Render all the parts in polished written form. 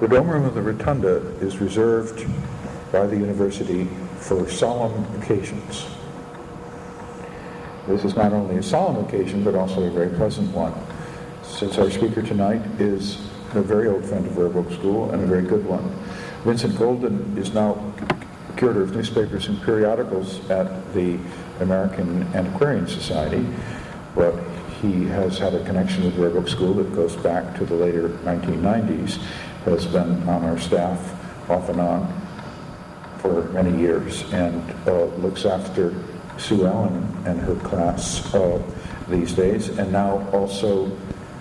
The dome room of the rotunda is reserved by the university for solemn occasions. This is not only a solemn occasion, but also a very pleasant one, since our speaker tonight is a very old friend of Roebuck School and a very good one. Vincent Golden is now curator of newspapers and periodicals at the American Antiquarian Society, but he has had a connection with Roebuck School that goes back to the later 1990s, has been on our staff off and on for many years, and looks after Sue Ellen and her class these days, and now also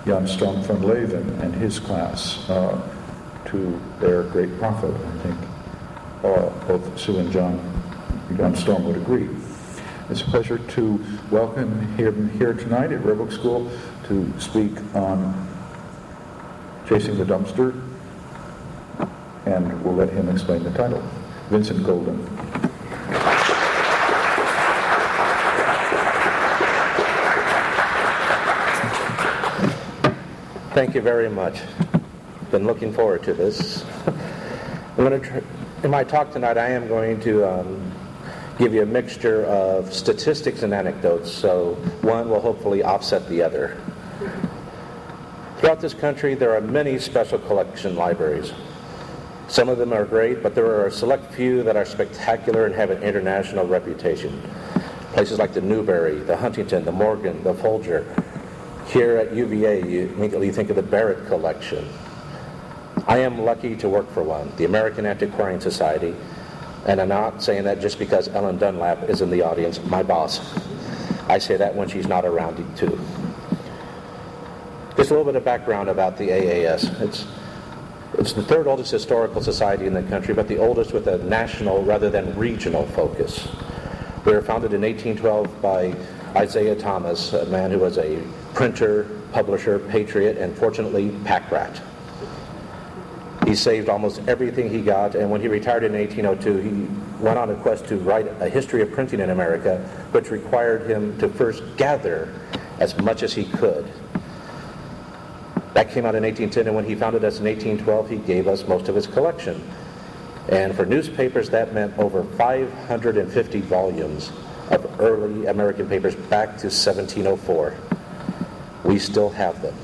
Jan Storm van Leeuwen and his class, to their great profit, I think. Both Sue and Jan Storm would agree. It's a pleasure to welcome him here tonight at Roebuck School to speak on Chasing the Dumpster, and we'll let him explain the title. Vincent Golden. Thank you very much. Been looking forward to this. In my talk tonight, I am going to give you a mixture of statistics and anecdotes, so one will hopefully offset the other. Throughout this country, there are many special collection libraries. Some of them are great, but there are a select few that are spectacular and have an international reputation. Places like the Newberry, the Huntington, the Morgan, the Folger. Here at UVA, you immediately think of the Barrett Collection. I am lucky to work for one, the American Antiquarian Society, and I'm not saying that just because Ellen Dunlap is in the audience, my boss. I say that when she's not around too. Just a little bit of background about the AAS. It's the third oldest historical society in the country, but the oldest with a national rather than regional focus. We were founded in 1812 by Isaiah Thomas, a man who was a printer, publisher, patriot, and fortunately, pack rat. He saved almost everything he got, and when he retired in 1802, he went on a quest to write a history of printing in America, which required him to first gather as much as he could. That came out in 1810, and when he founded us in 1812, he gave us most of his collection. And for newspapers, that meant over 550 volumes of early American papers back to 1704. We still have them.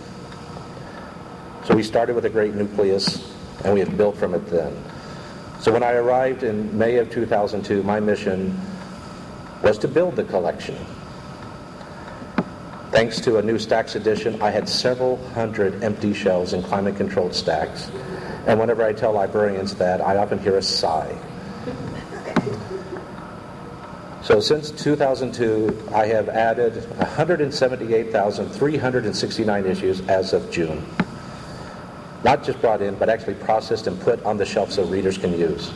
So we started with a great nucleus, and we had built from it then. So when I arrived in May of 2002, my mission was to build the collection. Thanks to a new stacks edition, I had several hundred empty shelves in climate-controlled stacks. And whenever I tell librarians that, I often hear a sigh. So since 2002, I have added 178,369 issues as of June. Not just brought in, but actually processed and put on the shelf so readers can use.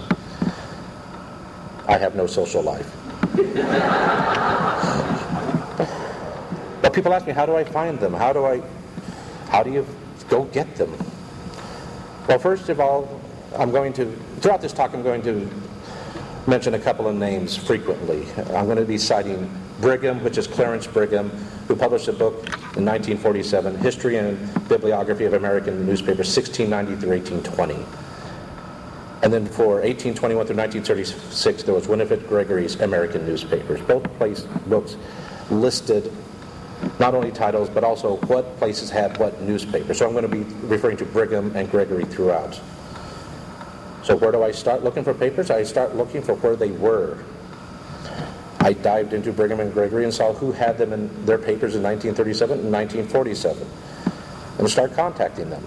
I have no social life. But people ask me, how do I find them? How do you go get them? Well, first of all, throughout this talk, I'm going to mention a couple of names frequently. I'm going to be citing Brigham, which is Clarence Brigham, who published a book in 1947, History and Bibliography of American Newspapers, 1690 through 1820. And then for 1821 through 1936, there was Winifred Gregory's American Newspapers. Both books listed not only titles, but also what places had what newspaper. So I'm going to be referring to Brigham and Gregory throughout. So where do I start looking for papers? I start looking for where they were. I dived into Brigham and Gregory and saw who had them in their papers in 1937 and 1947, and start contacting them.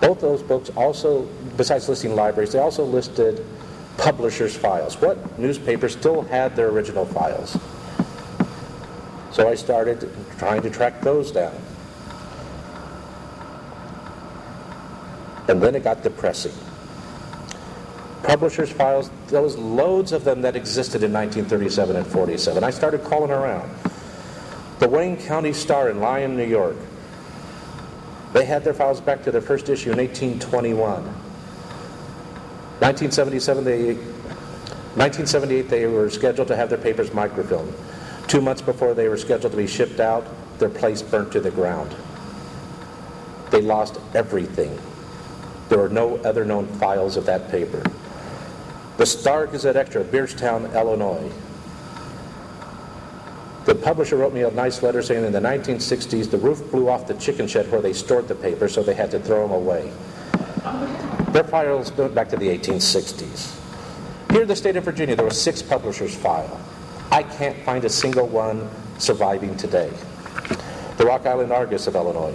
Both those books also, besides listing libraries, they also listed publishers' files. What newspapers still had their original files? So I started trying to track those down. And then it got depressing. Publishers' files, there was loads of them that existed in 1937 and 47. I started calling around. The Wayne County Star in Lyon, New York, they had their files back to their first issue in 1821. 1978, they were scheduled to have their papers microfilmed. 2 months before they were scheduled to be shipped out, their place burnt to the ground. They lost everything. There are no other known files of that paper. The Star Gazette Extra, Beardstown, Illinois. The publisher wrote me a nice letter saying in the 1960s the roof blew off the chicken shed where they stored the paper, so they had to throw them away. Their files went back to the 1860s. Here in the state of Virginia, there were 6 publishers' file. I can't find a single one surviving today. The Rock Island Argus of Illinois,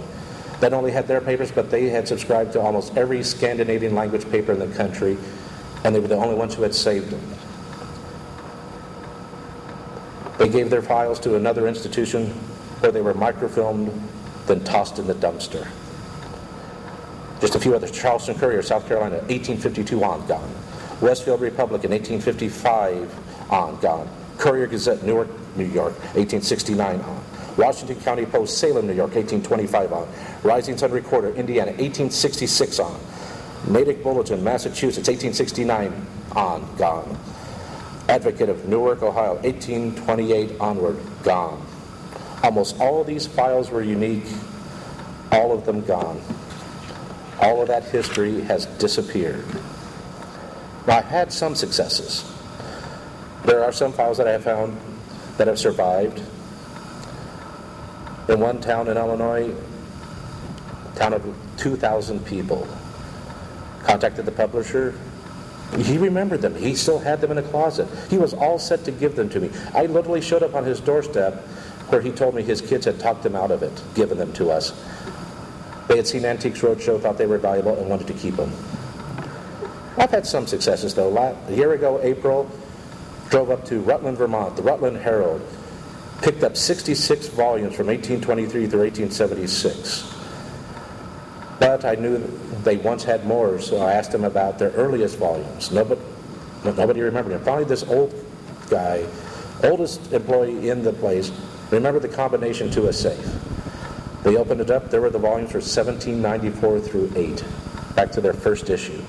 that only had their papers, but they had subscribed to almost every Scandinavian language paper in the country, and they were the only ones who had saved them. They gave their files to another institution where they were microfilmed, then tossed in the dumpster. Just a few others. Charleston Courier, South Carolina, 1852 on, gone. Westfield Republican, 1855 on, gone. Courier Gazette, Newark, New York, 1869 on. Washington County Post, Salem, New York, 1825 on. Rising Sun Recorder, Indiana, 1866 on. Natick Bulletin, Massachusetts, 1869 on, gone. Advocate of Newark, Ohio, 1828 onward, gone. Almost all of these files were unique, all of them gone. All of that history has disappeared. Now, I've had some successes. There are some files that I have found that have survived. In one town in Illinois, a town of 2,000 people, contacted the publisher. He remembered them. He still had them in a closet. He was all set to give them to me. I literally showed up on his doorstep where he told me his kids had talked them out of it, given them to us. They had seen Antiques Roadshow, thought they were valuable, and wanted to keep them. I've had some successes, though. A year ago, April, drove up to Rutland, Vermont, the Rutland Herald, picked up 66 volumes from 1823 through 1876. But I knew they once had more, so I asked them about their earliest volumes. Nobody remembered them. Finally, this old guy, oldest employee in the place, remembered the combination to a safe. They opened it up. There were the volumes for 1794 through 8, back to their first issue.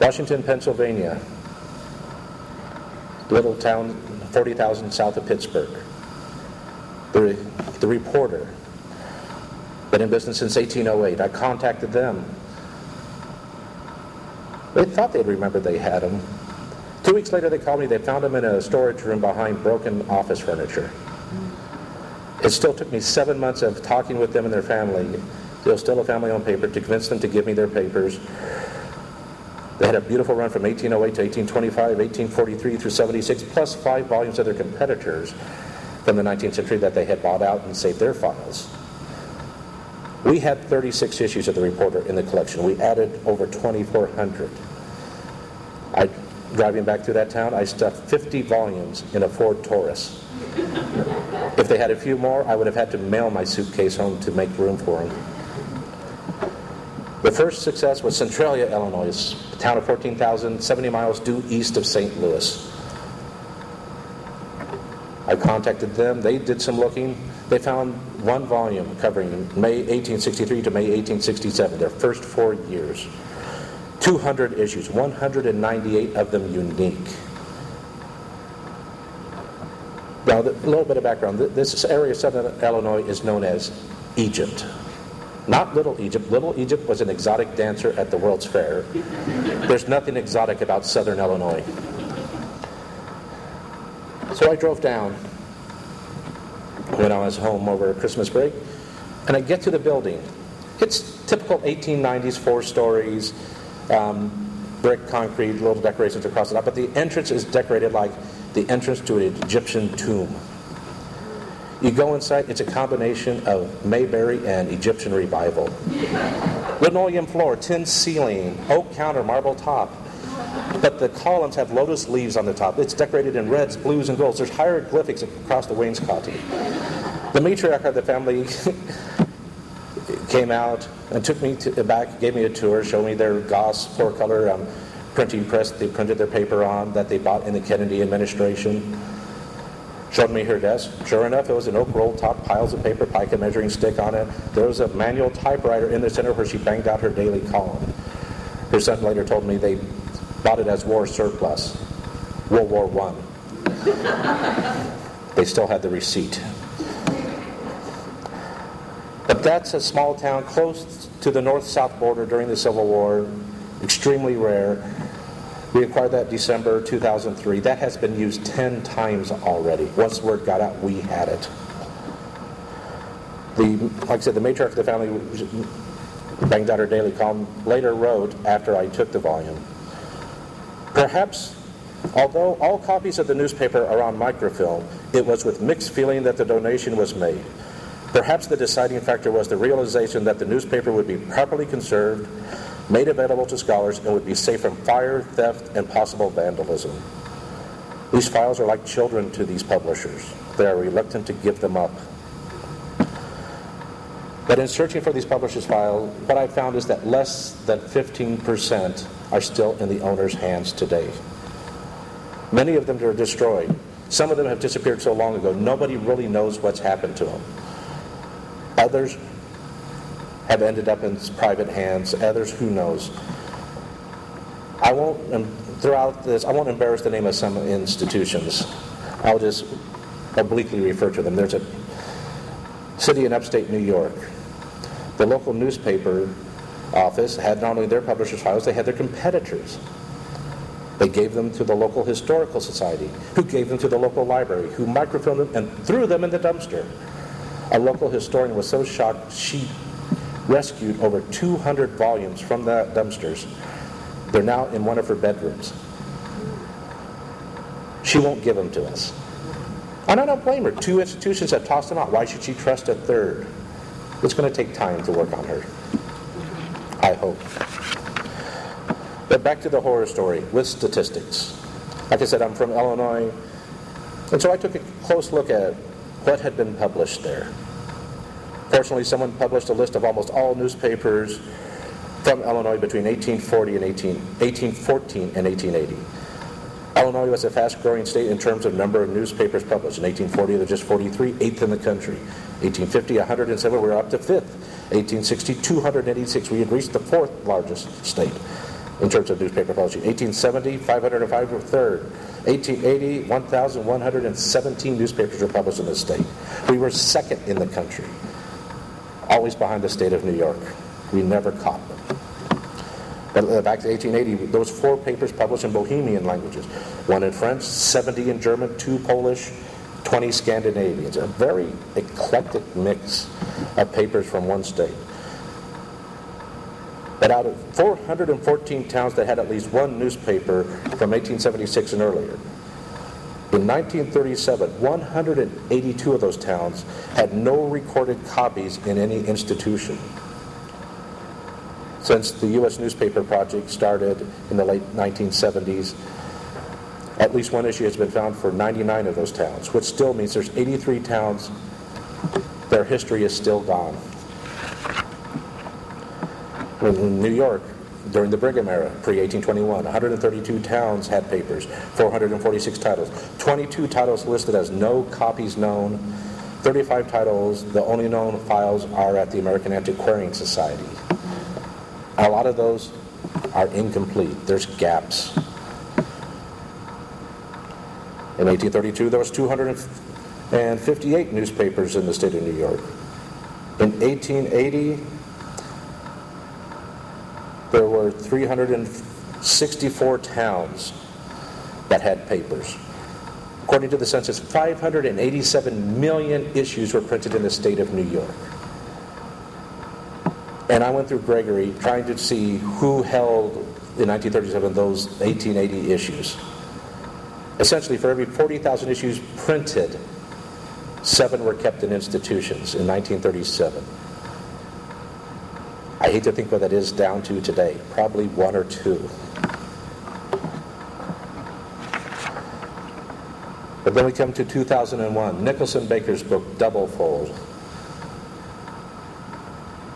Washington, Pennsylvania, little town, 40,000 south of Pittsburgh. The reporter, been in business since 1808. I contacted them. They thought they'd remembered they had them. 2 weeks later, they called me. They found them in a storage room behind broken office furniture. It still took me 7 months of talking with them and their family. They were still a family-owned paper, to convince them to give me their papers. They had a beautiful run from 1808 to 1825, 1843 through 76, plus 5 volumes of their competitors from the 19th century that they had bought out and saved their files. We had 36 issues of the Reporter in the collection. We added over 2,400. Driving back through that town, I stuffed 50 volumes in a Ford Taurus. If they had a few more, I would have had to mail my suitcase home to make room for them. The first success was Centralia, Illinois, a town of 14,000, 70 miles due east of St. Louis. I contacted them. They did some looking. They found one volume covering May 1863 to May 1867, their first 4 years. 200 issues, 198 of them unique. Now, a little bit of background. This area of southern Illinois is known as Egypt. Not Little Egypt. Little Egypt was an exotic dancer at the World's Fair. There's nothing exotic about southern Illinois. So I drove down when I was home over Christmas break, and I get to the building. It's typical 1890s, 4 stories, brick, concrete, little decorations across the top, but the entrance is decorated like the entrance to an Egyptian tomb. You go inside, it's a combination of Mayberry and Egyptian Revival. Linoleum floor, tin ceiling, oak counter, marble top. But the columns have lotus leaves on the top. It's decorated in reds, blues, and golds. There's hieroglyphics across the wainscoting. The matriarch of the family came out and took me back, gave me a tour, showed me their gauze four-color printing press they printed their paper on that they bought in the Kennedy administration. Showed me her desk. Sure enough, it was an oak roll top, piles of paper, pike and measuring stick on it. There was a manual typewriter in the center where she banged out her daily column. Her son later told me they bought it as war surplus, World War I. They still had the receipt. The That's a small town close to the north-south border during the Civil War, extremely rare. We acquired that December 2003. That has been used 10 times already. Once word got out, we had it. Like I said, the matriarch of the family banged out her daily column, later wrote after I took the volume. Perhaps, although all copies of the newspaper are on microfilm, it was with mixed feeling that the donation was made. Perhaps the deciding factor was the realization that the newspaper would be properly conserved, made available to scholars, and would be safe from fire, theft, and possible vandalism. These files are like children to these publishers. They are reluctant to give them up. But in searching for these publishers' files, what I found is that less than 15% are still in the owner's hands today. Many of them are destroyed. Some of them have disappeared so long ago, nobody really knows what's happened to them. Others have ended up in private hands. Others, who knows? I won't, throughout this, I won't embarrass the name of some institutions. I'll just obliquely refer to them. There's a city in upstate New York. The local newspaper office had not only their publishers' files, they had their competitors. They gave them to the local historical society, who gave them to the local library, who microfilmed them and threw them in the dumpster. A local historian was so shocked she rescued over 200 volumes from the dumpsters. They're now in one of her bedrooms. She won't give them to us. And I don't blame her. Two institutions have tossed them out. Why should she trust a third? It's going to take time to work on her, I hope. But back to the horror story with statistics. Like I said, I'm from Illinois, and so I took a close look at what had been published there. Fortunately, someone published a list of almost all newspapers from Illinois between 1814 and 1880. Illinois was a fast-growing state in terms of number of newspapers published. In 1840, there were just 43, eighth in the country. 1850, 107, we were up to fifth. 1860, 286, we had reached the fourth largest state in terms of newspaper publishing. 1870, 505 were third. 1880, 1,117 newspapers were published in this state. We were second in the country, always behind the state of New York. We never caught them. But back to 1880, there was 4 papers published in Bohemian languages, 1 in French, 70 in German, 2 Polish, 20 Scandinavians. A very eclectic mix of papers from one state. But out of 414 towns that had at least one newspaper from 1876 and earlier, in 1937, 182 of those towns had no recorded copies in any institution. Since the U.S. newspaper project started in the late 1970s, at least one issue has been found for 99 of those towns, which still means there's 83 towns, their history is still gone. In New York, during the Brigham era, pre-1821, 132 towns had papers, 446 titles, 22 titles listed as no copies known, 35 titles, the only known files are at the American Antiquarian Society. A lot of those are incomplete. There's gaps. In 1832, there was 258 newspapers in the state of New York. In 1880, there were 364 towns that had papers. According to the census, 587 million issues were printed in the state of New York. And I went through Gregory trying to see who held, in 1937, those 1880 issues. Essentially, for every 40,000 issues printed, 7 were kept in institutions in 1937. I hate to think what that is down to today, probably 1 or 2. But then we come to 2001, Nicholson Baker's book, Doublefold.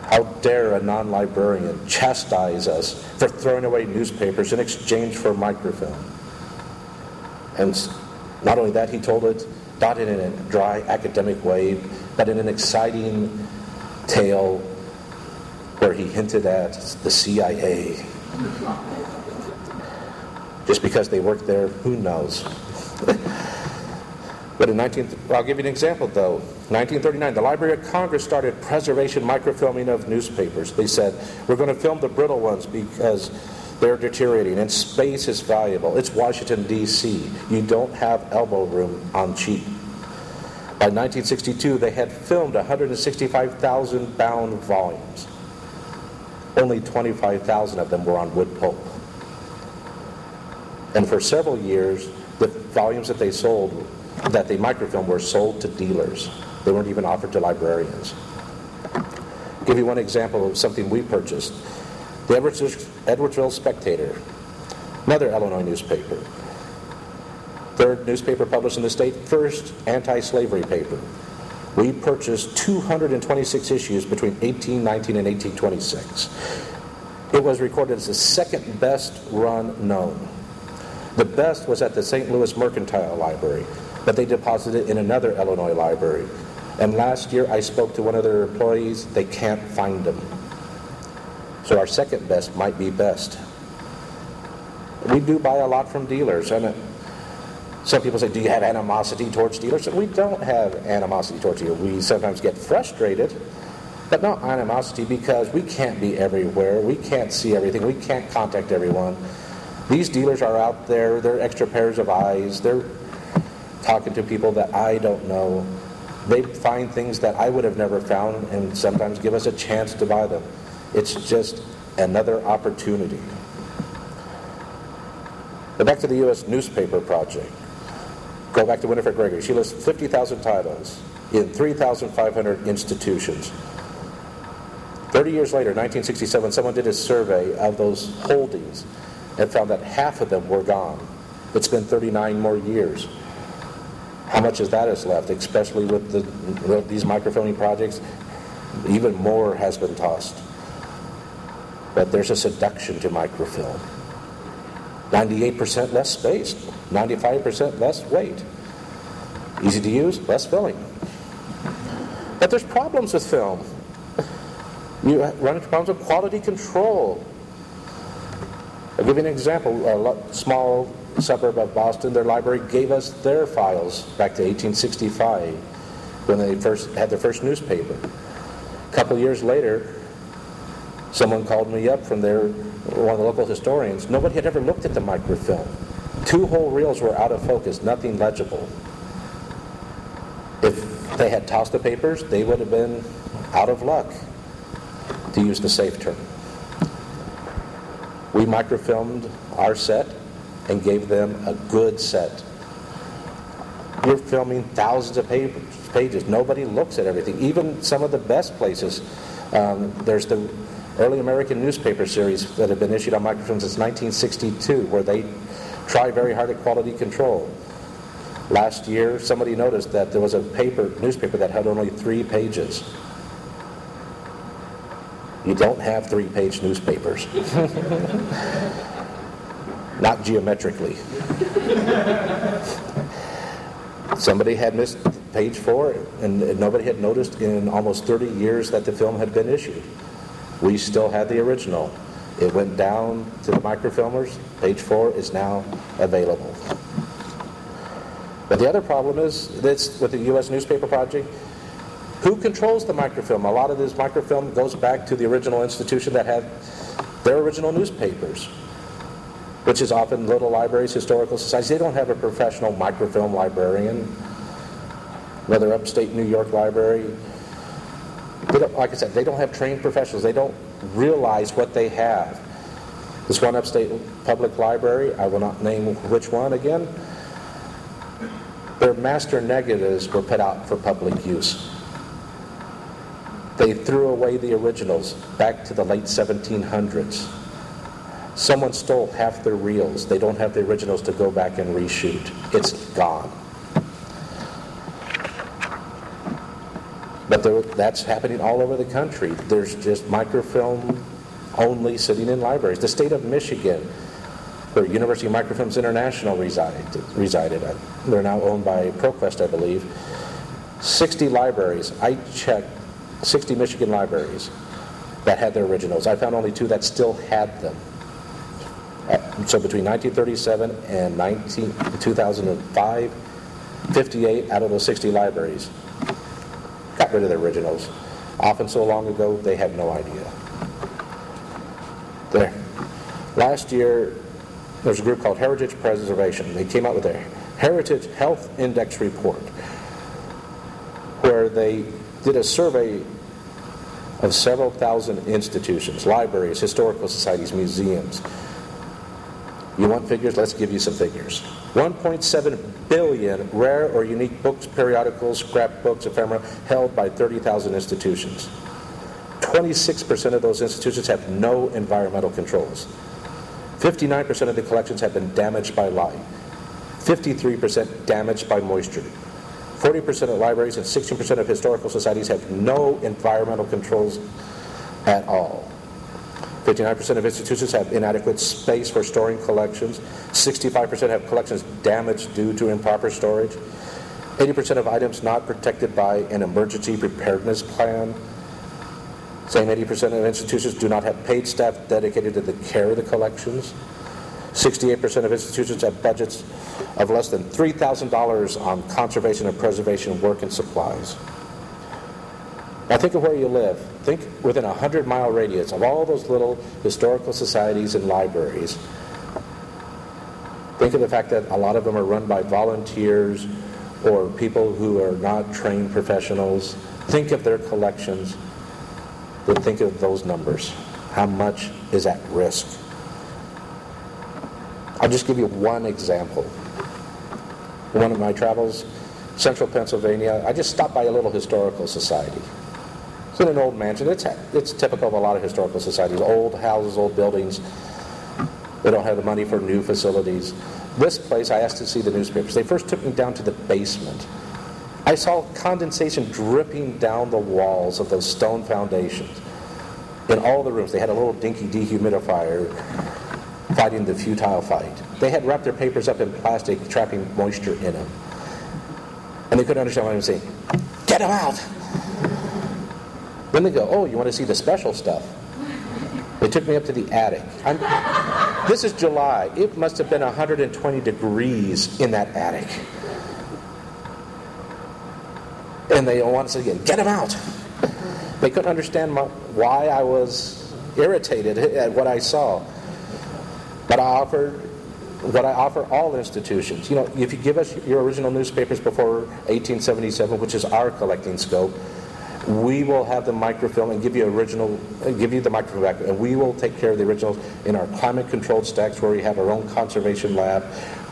How dare a non-librarian chastise us for throwing away newspapers in exchange for microfilm? And not only that, he told it not in a dry academic way, but in an exciting tale, where he hinted at the CIA. Just because they work there, who knows? But in I'll give you an example though. 1939, the Library of Congress started preservation microfilming of newspapers. They said, we're going to film the brittle ones because they're deteriorating, and space is valuable. It's Washington, D.C. You don't have elbow room on cheap. By 1962, they had filmed 165,000 bound volumes. Only 25,000 of them were on wood pulp. And for several years, the volumes that they sold, that they microfilmed, were sold to dealers. They weren't even offered to librarians. I'll give you one example of something we purchased. The Edwardsville Spectator, another Illinois newspaper, third newspaper published in the state, first anti-slavery paper. We purchased 226 issues between 1819 and 1826. It was recorded as the second best run known. The best was at the St. Louis Mercantile Library, but they deposited it in another Illinois library. And last year I spoke to one of their employees, they can't find them. So our second best might be best. We do buy a lot from dealers. And some people say, do you have animosity towards dealers? And we don't have animosity towards dealers. We sometimes get frustrated, but not animosity, because we can't be everywhere. We can't see everything. We can't contact everyone. These dealers are out there. They're extra pairs of eyes. They're talking to people that I don't know. They find things that I would have never found and sometimes give us a chance to buy them. It's just another opportunity. But back to the U.S. newspaper project. Go back to Winifred Gregory. She lists 50,000 titles in 3,500 institutions. 30 years later, 1967, someone did a survey of those holdings and found that half of them were gone. It's been 39 more years. How much of that is left, especially with these microfilming projects? Even more has been tossed. But there's a seduction to microfilm. 98% less space, 95% less weight. Easy to use, less filling. But there's problems with film. You run into problems with quality control. I'll give you an example. A small suburb of Boston, their library gave us their files back to 1865 when they first had their first newspaper. A couple years later, someone called me up from there, one of the local historians. Nobody had ever looked at the microfilm. Two whole reels were out of focus, nothing legible. If they had tossed the papers, they would have been out of luck, to use the safe term. We microfilmed our set and gave them a good set. We're filming thousands of pages. Nobody looks at everything. Even some of the best places, there's the early American newspaper series that have been issued on microfilm since 1962, where they try very hard at quality control. Last year, somebody noticed that there was a newspaper that had only 3 pages. You don't have 3-page newspapers. Not geometrically. Somebody had missed page 4, and nobody had noticed in almost 30 years that the film had been issued. We still had the original. It went down to the microfilmers. Page 4 is now available. But the other problem is this with the U.S. newspaper project. Who controls the microfilm? A lot of this microfilm goes back to the original institution that had their original newspapers, which is often little libraries, historical societies. They don't have a professional microfilm librarian. Another upstate New York library. They don't, like I said, they don't have trained professionals. They don't realize what they have. This one upstate public library, I will not name which one again, their master negatives were put out for public use. They threw away the originals back to the late 1700s. Someone stole half their reels. They don't have the originals to go back and reshoot. It's gone. But that's happening all over the country. There's just microfilm only sitting in libraries. The state of Michigan, where University of Microfilms International resided. They're now owned by ProQuest, I believe. 60 libraries. I checked 60 Michigan libraries that had their originals. I found only 2 that still had them. So between 1937 and 2005, 58 out of the 60 libraries got rid of their originals. Often so long ago, they had no idea. There. Last year, there was a group called Heritage Preservation. They came out with a Heritage Health Index report where they did a survey of several thousand institutions, libraries, historical societies, museums. You want figures? Let's give you some figures. 1.7 billion rare or unique books, periodicals, scrapbooks, ephemera held by 30,000 institutions. 26% of those institutions have no environmental controls. 59% of the collections have been damaged by light. 53% damaged by moisture. 40% of libraries and 16% of historical societies have no environmental controls at all. 59% of institutions have inadequate space for storing collections. 65% have collections damaged due to improper storage. 80% of items not protected by an emergency preparedness plan. Same 80% of institutions do not have paid staff dedicated to the care of the collections. 68% of institutions have budgets of less than $3,000 on conservation and preservation work and supplies. Now think of where you live. Think within a 100-mile radius of all those little historical societies and libraries. Think of the fact that a lot of them are run by volunteers or people who are not trained professionals. Think of their collections, but think of those numbers. How much is at risk? I'll just give you one example. One of my travels, central Pennsylvania, I just stopped by a little historical society. It's in an old mansion. It's typical of a lot of historical societies. Old houses, old buildings. They don't have the money for new facilities. This place, I asked to see the newspapers. They first took me down to the basement. I saw condensation dripping down the walls of those stone foundations. In all the rooms, they had a little dinky dehumidifier fighting the futile fight. They had wrapped their papers up in plastic, trapping moisture in them. And they couldn't understand what I was saying. Get them out! Then they go, oh, you want to see the special stuff? They took me up to the attic. This is July. It must have been 120 degrees in that attic. And they want to say again, get them out! They couldn't understand why I was irritated at what I saw. But I offered what I offer all institutions. You know, if you give us your original newspapers before 1877, which is our collecting scope, we will have the microfilm and give you the microfilm back, and we will take care of the originals in our climate-controlled stacks where we have our own conservation lab,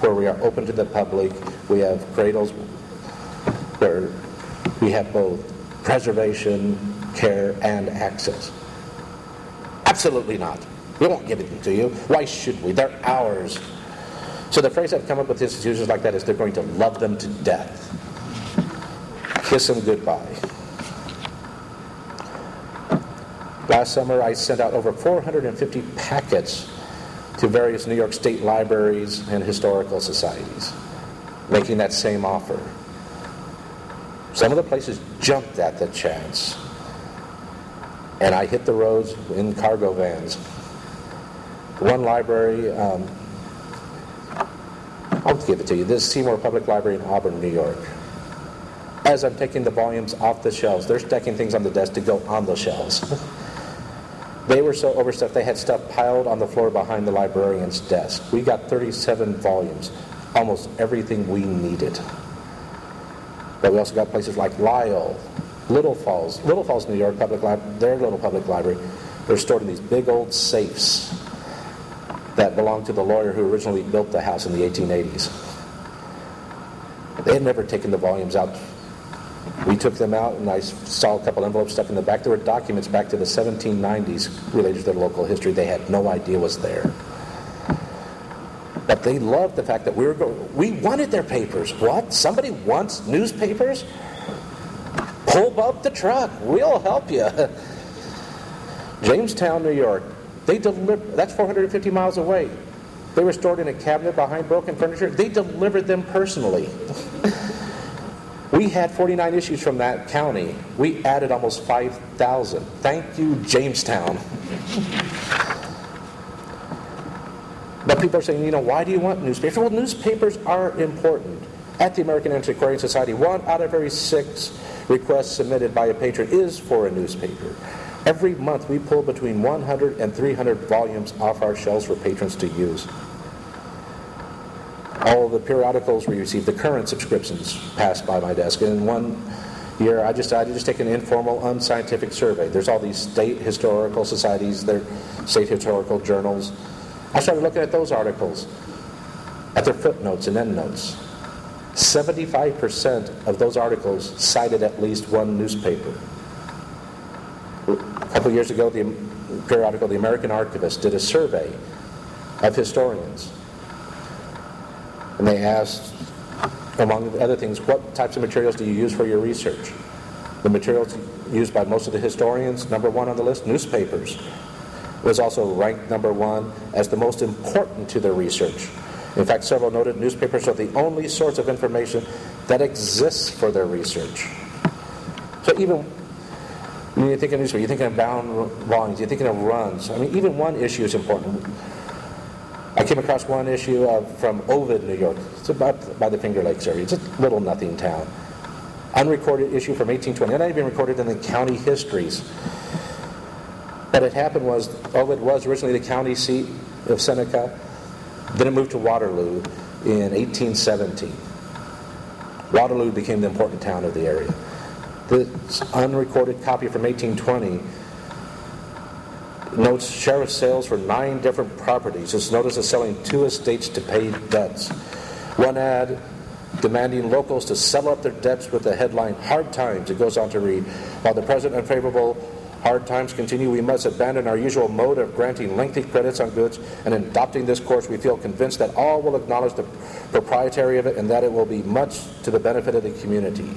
where we are open to the public. We have cradles where we have both preservation, care, and access. Absolutely not. We won't give it to you. Why should we? They're ours. So the phrase I've come up with institutions like that is they're going to love them to death. Kiss them goodbye. Last summer, I sent out over 450 packets to various New York State libraries and historical societies, making that same offer. Some of the places jumped at the chance, and I hit the roads in cargo vans. One library, I'll give it to you. This is Seymour Public Library in Auburn, New York. As I'm taking the volumes off the shelves, they're stacking things on the desk to go on the shelves. They were so overstuffed, they had stuff piled on the floor behind the librarian's desk. We got 37 volumes, almost everything we needed. But we also got places like Lisle, Little Falls, New York, their little public library. They're stored in these big old safes that belonged to the lawyer who originally built the house in the 1880s. They had never taken the volumes out. We took them out, and I saw a couple envelopes stuck in the back. There were documents back to the 1790s related to their local history they had no idea was there. But they loved the fact that we wanted their papers. What? Somebody wants newspapers? Pull up the truck. We'll help you. Jamestown, New York. They delivered. That's 450 miles away. They were stored in a cabinet behind broken furniture. They delivered them personally. We had 49 issues from that county. We added almost 5,000. Thank you, Jamestown. But people are saying, you know, why do you want newspapers? Well, newspapers are important. at the American Antiquarian Society, 1 out of every 6 requests submitted by a patron is for a newspaper. Every month we pull between 100 and 300 volumes off our shelves for patrons to use. All of the periodicals we receive, the current subscriptions, pass by my desk. And in one year, I decided to just take an informal, unscientific survey. There's all these state historical societies, their state historical journals. I started looking at those articles, at their footnotes and endnotes. 75% of those articles cited at least one newspaper. A couple years ago, the periodical The American Archivist did a survey of historians. And they asked, among other things, what types of materials do you use for your research? The materials used by most of the historians, #1 on the list, newspapers. It was also ranked #1 as the most important to their research. In fact, several noted newspapers are the only source of information that exists for their research. So even when you think of newspaper, you're thinking of bound volumes, you're thinking of runs. I mean, even one issue is important. I came across one issue from Ovid, New York. It's about by the Finger Lakes area. It's a little nothing town. Unrecorded issue from 1820. Not even recorded in the county histories. What had happened was Ovid was originally the county seat of Seneca. Then it moved to Waterloo in 1817. Waterloo became the important town of the area. This unrecorded copy from 1820 notes sheriff's sales for 9 different properties. It's noticed as selling 2 estates to pay debts. One ad demanding locals to settle up their debts with the headline, "Hard Times." It goes on to read, "While the present unfavorable hard times continue, we must abandon our usual mode of granting lengthy credits on goods, and in adopting this course, we feel convinced that all will acknowledge the propriety of it and that it will be much to the benefit of the community."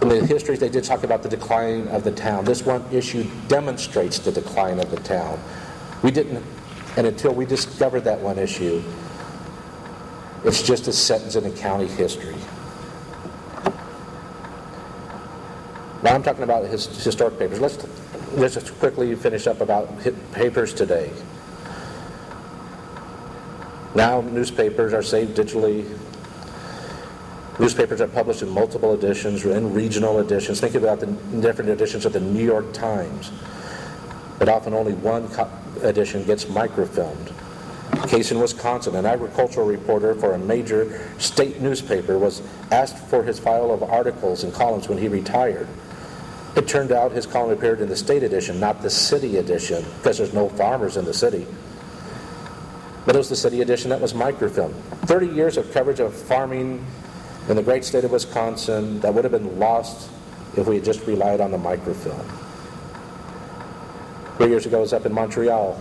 In the histories, they did talk about the decline of the town. This one issue demonstrates the decline of the town. We didn't, and until we discovered that one issue, it's just a sentence in a county history. Now I'm talking about historic papers. Let's just quickly finish up about papers today. Now newspapers are saved digitally. Newspapers are published in multiple editions or in regional editions. Think about the different editions of the New York Times. But often only one edition gets microfilmed. A case in Wisconsin, an agricultural reporter for a major state newspaper was asked for his file of articles and columns when he retired. It turned out his column appeared in the state edition, not the city edition, because there's no farmers in the city. But it was the city edition that was microfilmed. 30 years of coverage of farming in the great state of Wisconsin that would have been lost if we had just relied on the microfilm. 3 years ago, I was up in Montreal,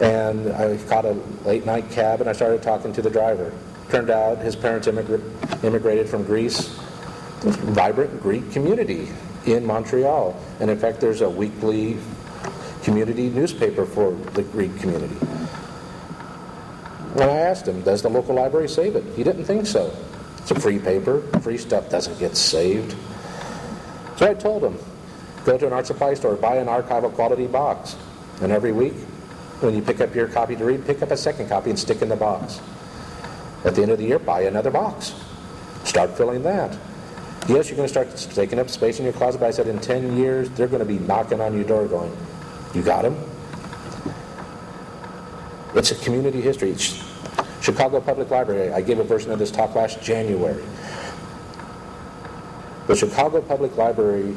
and I caught a late-night cab, and I started talking to the driver. Turned out his parents immigrated from Greece. There's a vibrant Greek community in Montreal, and in fact, there's a weekly community newspaper for the Greek community. When I asked him, does the local library save it? He didn't think so. It's a free paper. Free stuff doesn't get saved. So I told him, go to an art supply store, buy an archival quality box. And every week, when you pick up your copy to read, pick up a second copy and stick in the box. At the end of the year, buy another box. Start filling that. Yes, you're going to start taking up space in your closet, but I said in 10 years, they're going to be knocking on your door going, you got them? It's a community history. It's Chicago Public Library. I gave a version of this talk last January. The Chicago Public Library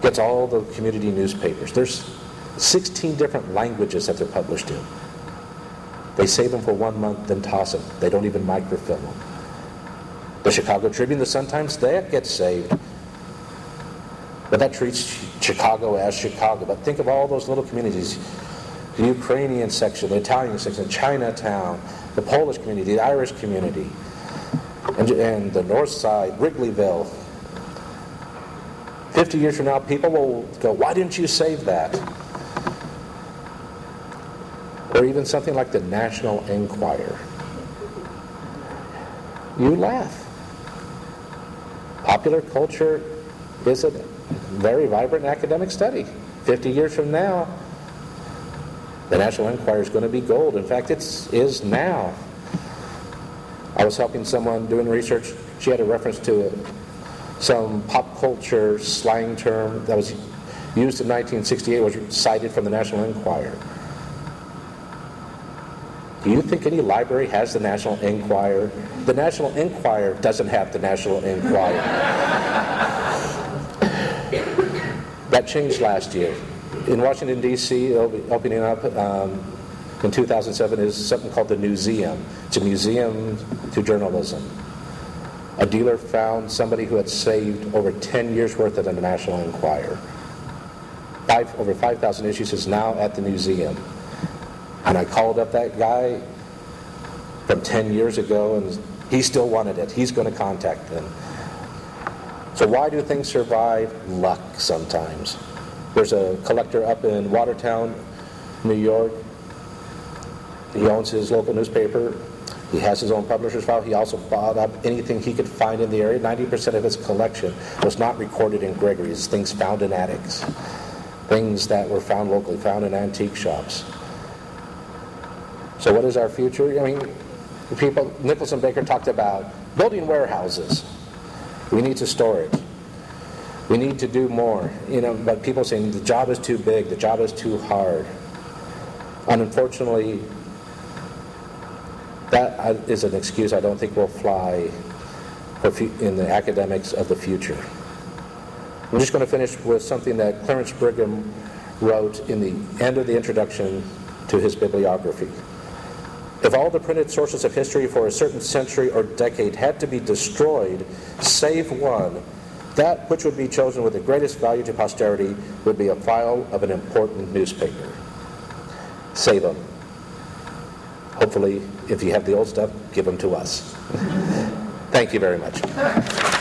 gets all the community newspapers. There's 16 different languages that they're published in. They save them for 1 month, then toss them. They don't even microfilm them. The Chicago Tribune, sometimes that gets saved. But that treats Chicago as Chicago. But think of all those little communities. The Ukrainian section, the Italian section, Chinatown, the Polish community, the Irish community, and the north side, Wrigleyville. 50 years from now, people will go, why didn't you save that? Or even something like the National Enquirer. You laugh. Popular culture is a very vibrant academic study. 50 years from now, The National Enquirer is going to be gold. In fact, it is now. I was helping someone doing research. She had a reference to some pop culture slang term that was used in 1968, was cited from the National Enquirer. Do you think any library has the National Enquirer? The National Enquirer doesn't have the National Enquirer. That changed last year. In Washington, D.C., opening up in 2007 is something called the Newseum. It's a museum to journalism. A dealer found somebody who had saved over 10 years' worth of the National Enquirer. Over 5,000 issues is now at the museum. And I called up that guy from 10 years ago, and he still wanted it. He's going to contact them. So why do things survive? Luck sometimes. There's a collector up in Watertown, New York. He owns his local newspaper. He has his own publisher's file. He also bought up anything he could find in the area. 90% of his collection was not recorded in Gregory's, things found in attics, things that were found locally, found in antique shops. So what is our future? I mean, people, Nichols and Baker talked about building warehouses. We need to store it. We need to do more, you know, but people saying the job is too big, the job is too hard. And unfortunately, that is an excuse I don't think will fly in the academics of the future. I'm just going to finish with something that Clarence Brigham wrote in the end of the introduction to his bibliography. If all the printed sources of history for a certain century or decade had to be destroyed, save one, that which would be chosen with the greatest value to posterity would be a file of an important newspaper. Save them. Hopefully, if you have the old stuff, give them to us. Thank you very much.